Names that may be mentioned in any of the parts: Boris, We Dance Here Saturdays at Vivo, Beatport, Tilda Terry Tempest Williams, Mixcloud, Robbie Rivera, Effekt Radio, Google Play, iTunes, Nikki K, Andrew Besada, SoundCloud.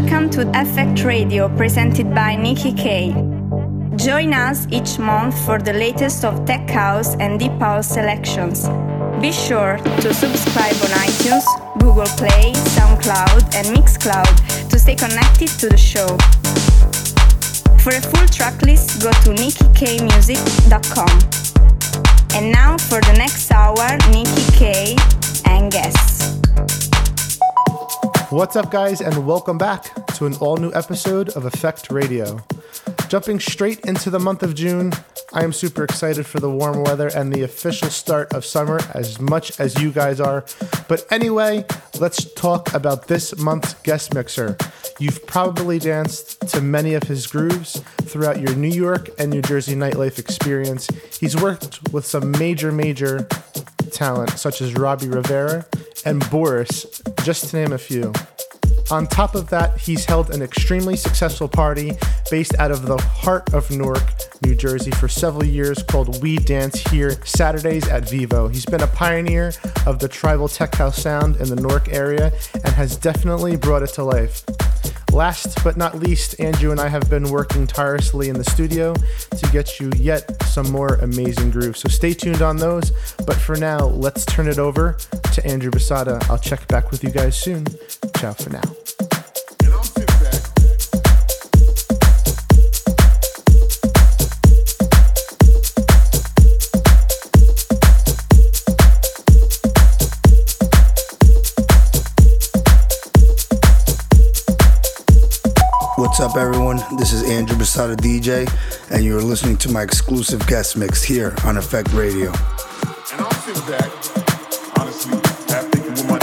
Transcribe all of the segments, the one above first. Welcome to Effekt Radio, presented by Nikki K. Join us each month for the latest of tech house and deep house selections. Be sure to subscribe on iTunes, Google Play, SoundCloud and Mixcloud to stay connected to the show. For a full track list, go to nikkikmusic.com. And now for the next hour, Nikki K and guests. What's up guys, and welcome back to an all new episode of Effekt Radio. Jumping straight into the month of June, I am super excited for the warm weather and the official start of summer as much as you guys are. But anyway, let's talk about this month's guest mixer. You've probably danced to many of his grooves throughout your New York and New Jersey nightlife experience. He's worked with some major talent such as Robbie Rivera and Boris, just to name a few. On top of that, he's held an extremely successful party based out of the heart of Newark, New Jersey for several years called We Dance Here Saturdays at Vivo. He's been a pioneer of the tribal tech house sound in the Newark area and has definitely brought it to life. Last but not least, Andrew and I have been working tirelessly in the studio to get you yet some more amazing grooves, so stay tuned on those. But for now, let's turn it over to Andrew Besada. I'll check back with you guys soon. Ciao for now. What's up everyone, this is Andrew Besada DJ, and you're listening to my exclusive guest mix here on Effekt Radio. And I'll sit back, honestly, half thinking with my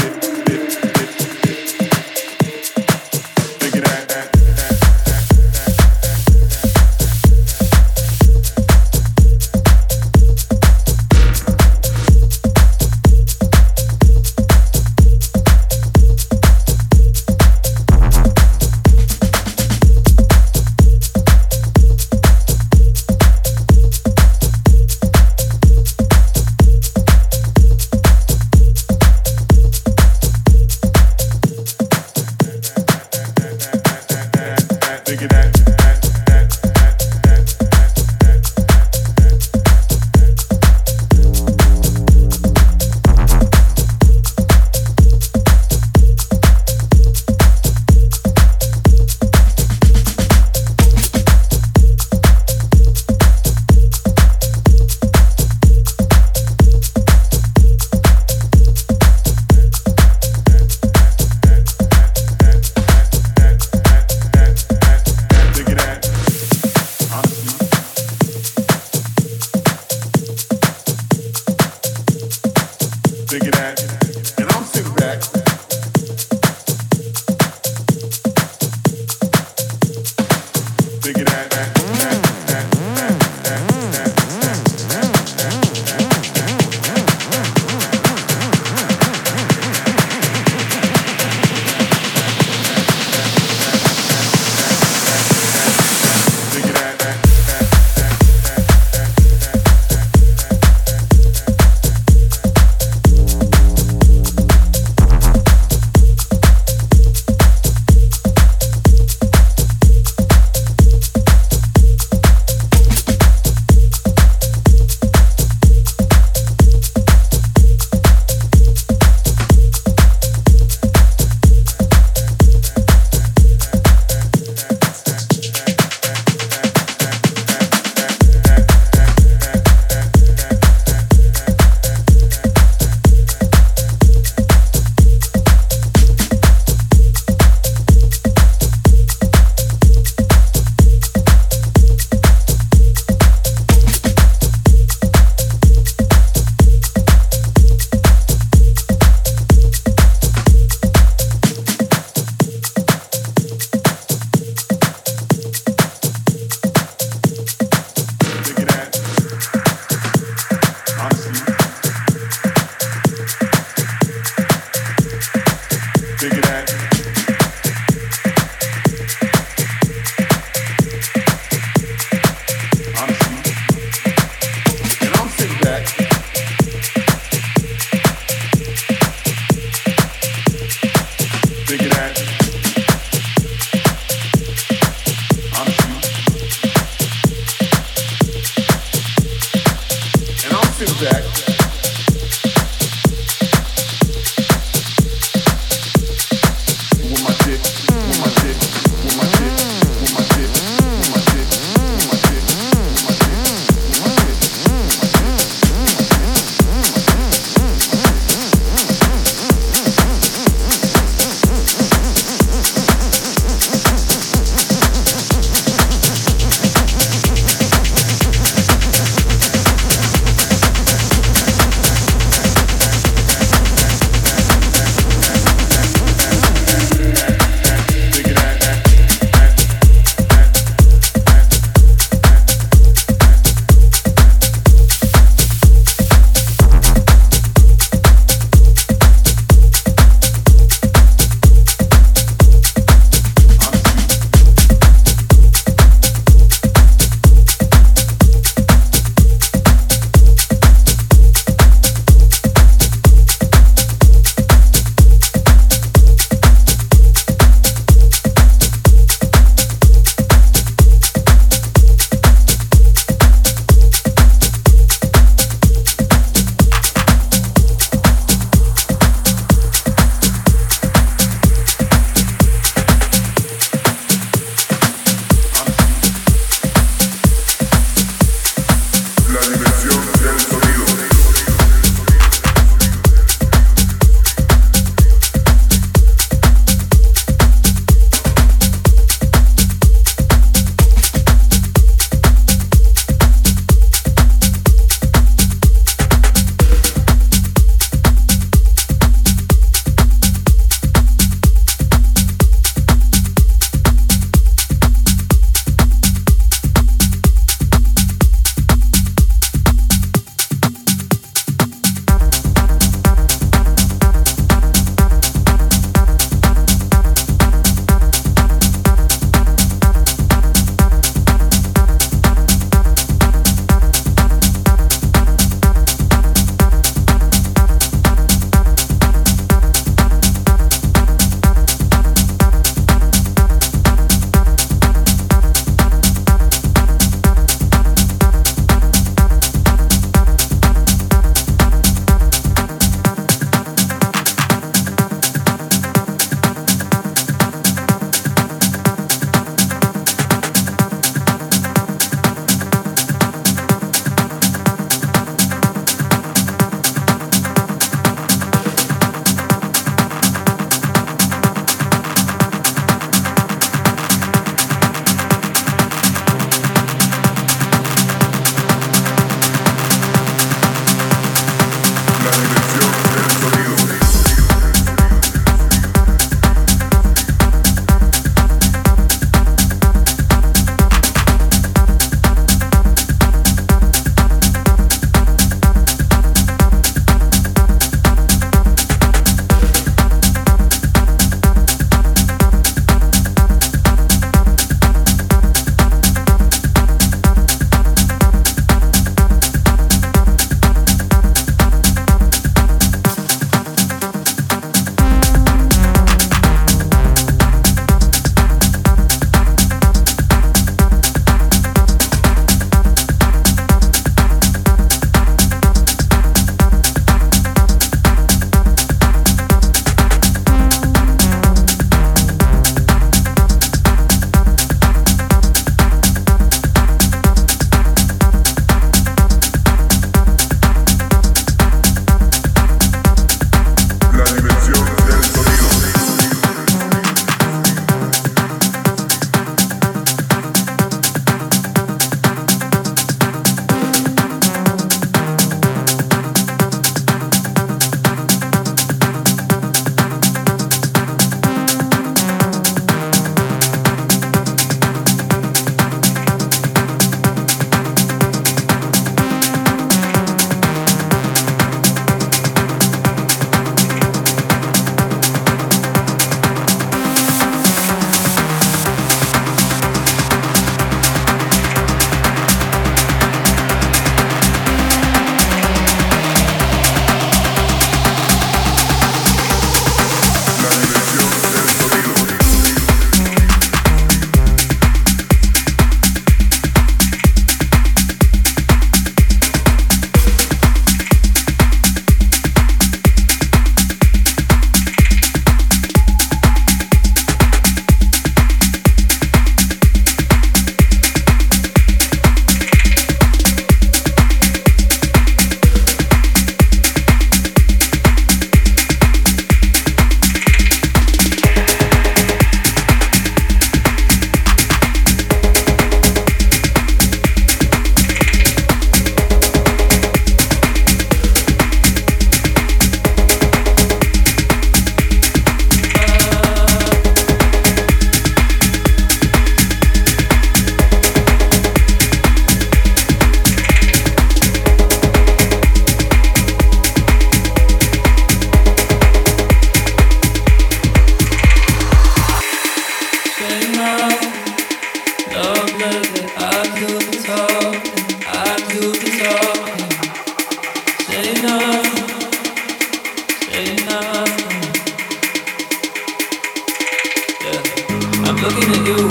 looking at you,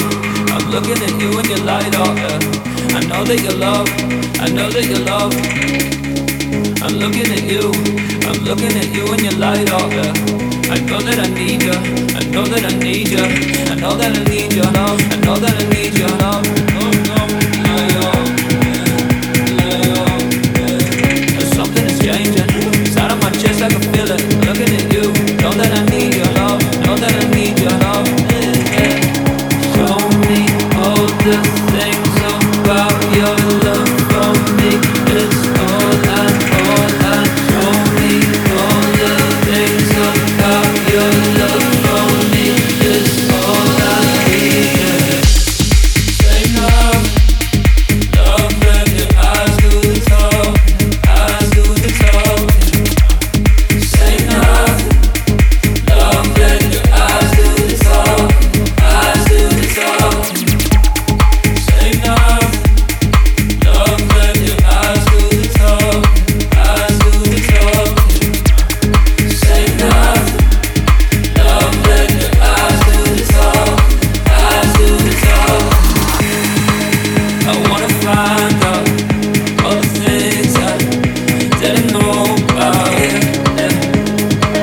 I'm looking at you in your light altar. I know that you love, I know that you love. I'm looking at you, I'm looking at you in your light altar. I know that I need you, I know that I need you, I know that I need your love, I know that I need your love. Something is changing inside of my chest, I can feel it. Looking at you, know that I need your love, know that I need your love. Show me all the things about your love from me. It's all I, show me all the things about your love from me. It's all I need. Say love, love from your eyes to the top, eyes to the top. Say love, love from your eyes to the top, eyes to the top. Say love, love from your eyes to the top, eyes to the top. Say love, love from your eyes to the top, eyes to the top. I wanna find out all the things I didn't know about you.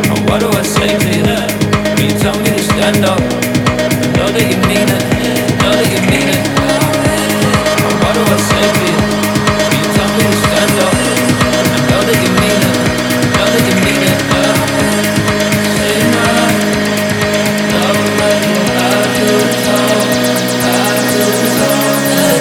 And what do I say to you? When you tell me to stand up, I know that you mean it, I know that you mean it. And what do I say to you? When you tell me to stand up, I know that you mean it, I know that you mean it. Say my love, let your eyes to the top, eyes to the top. I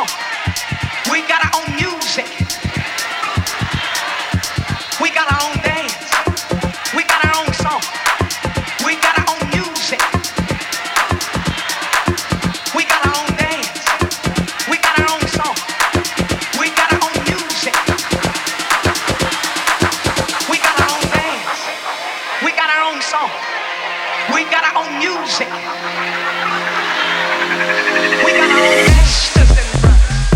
on. We got our own music. We got our own dance. We got our own song. We got our own music. We got our own dance. We got our own song. We got our own music. We got our own dance. We got our own song. We got our own music. We got our own sisters and brothers.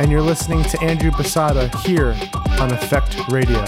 And you're listening to Andrew Besada here on Effekt Radio.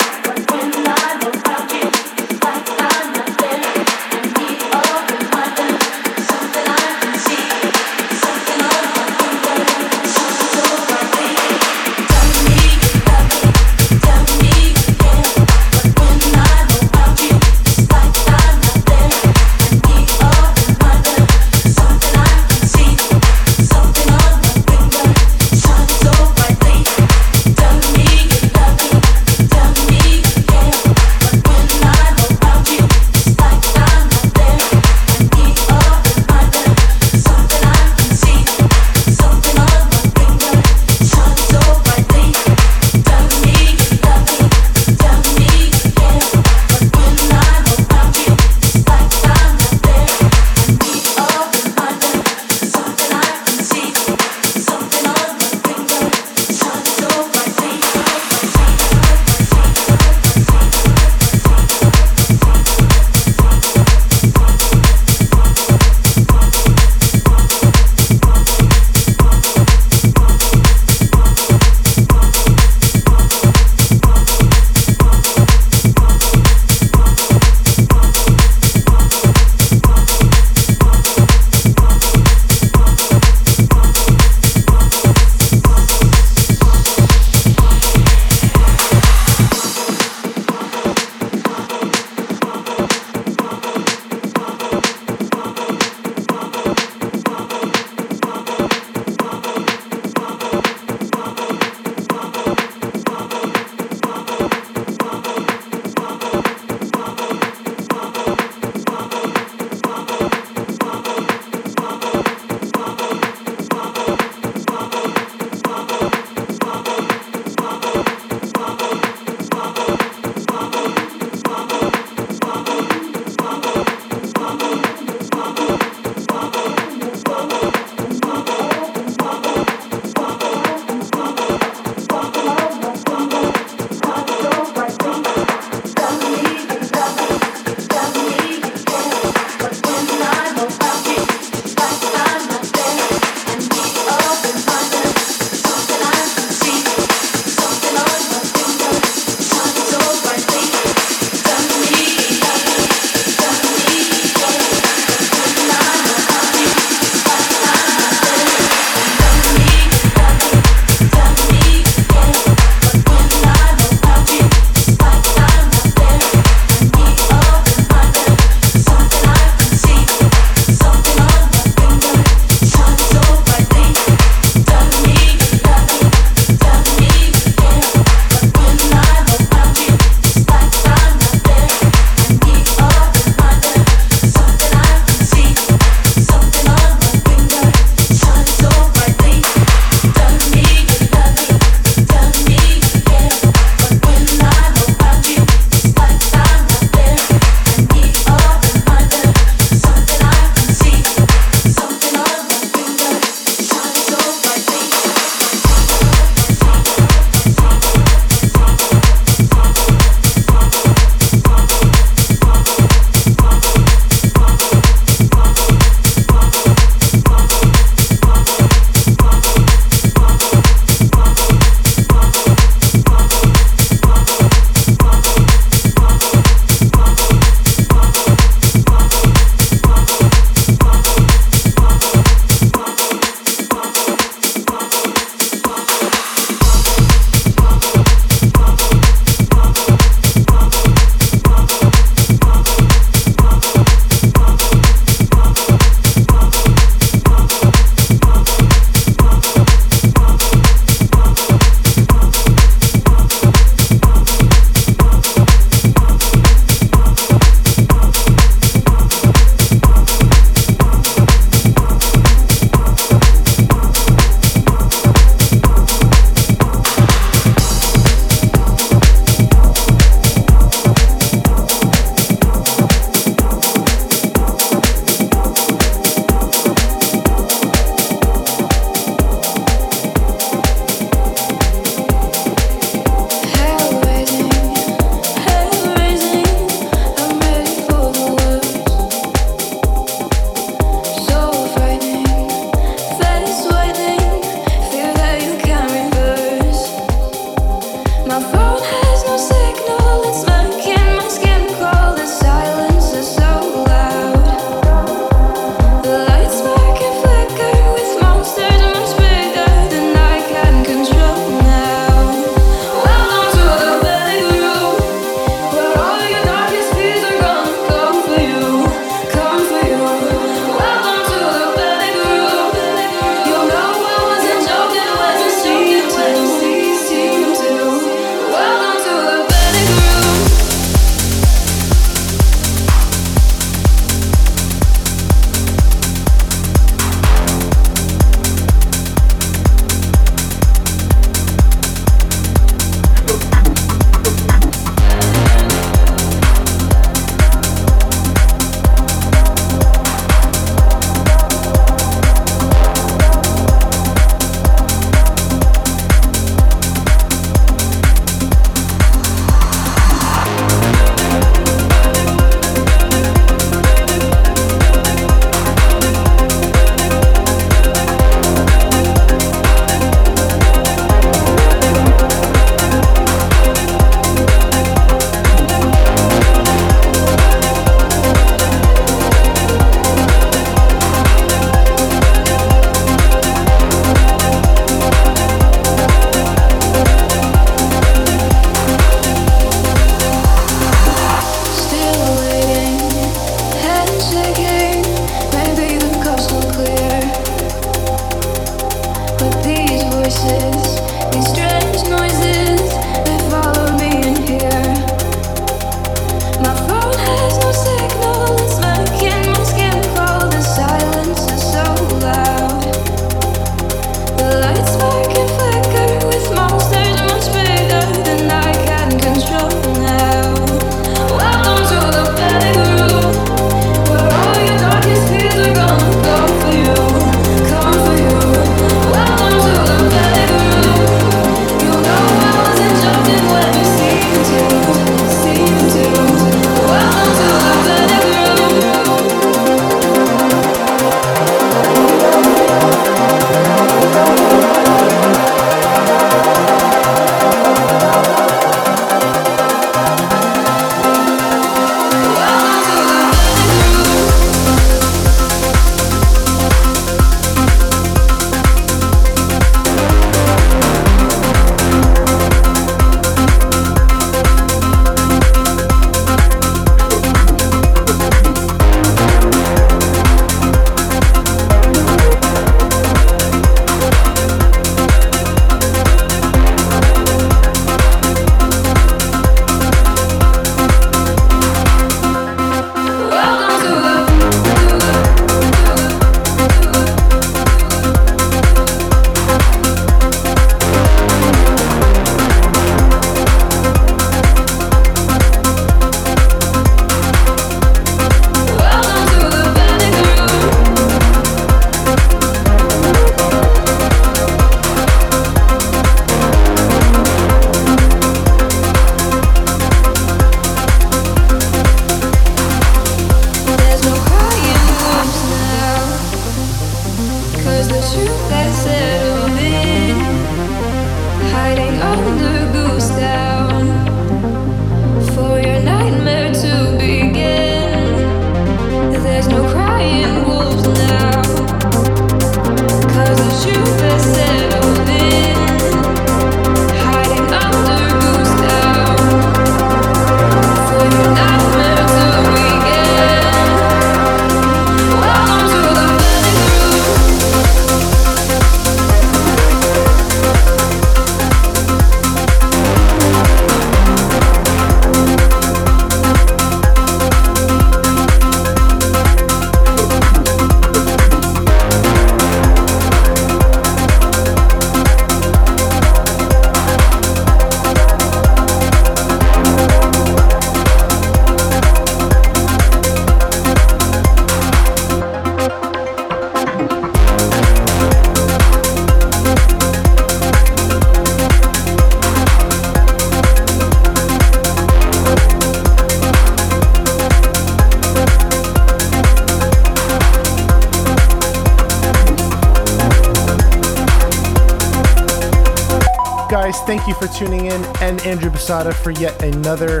thank you for tuning in, and Andrew Besada for yet another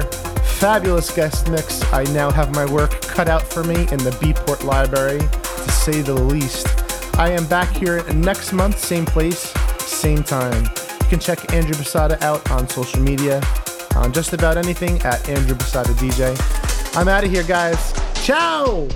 fabulous guest mix. I now have my work cut out for me in the Beatport library, to say the least. I am back here next month, same place, same time. You can check Andrew Besada out on social media, on just about anything at Andrew Besada DJ. I'm out of here, guys. Ciao!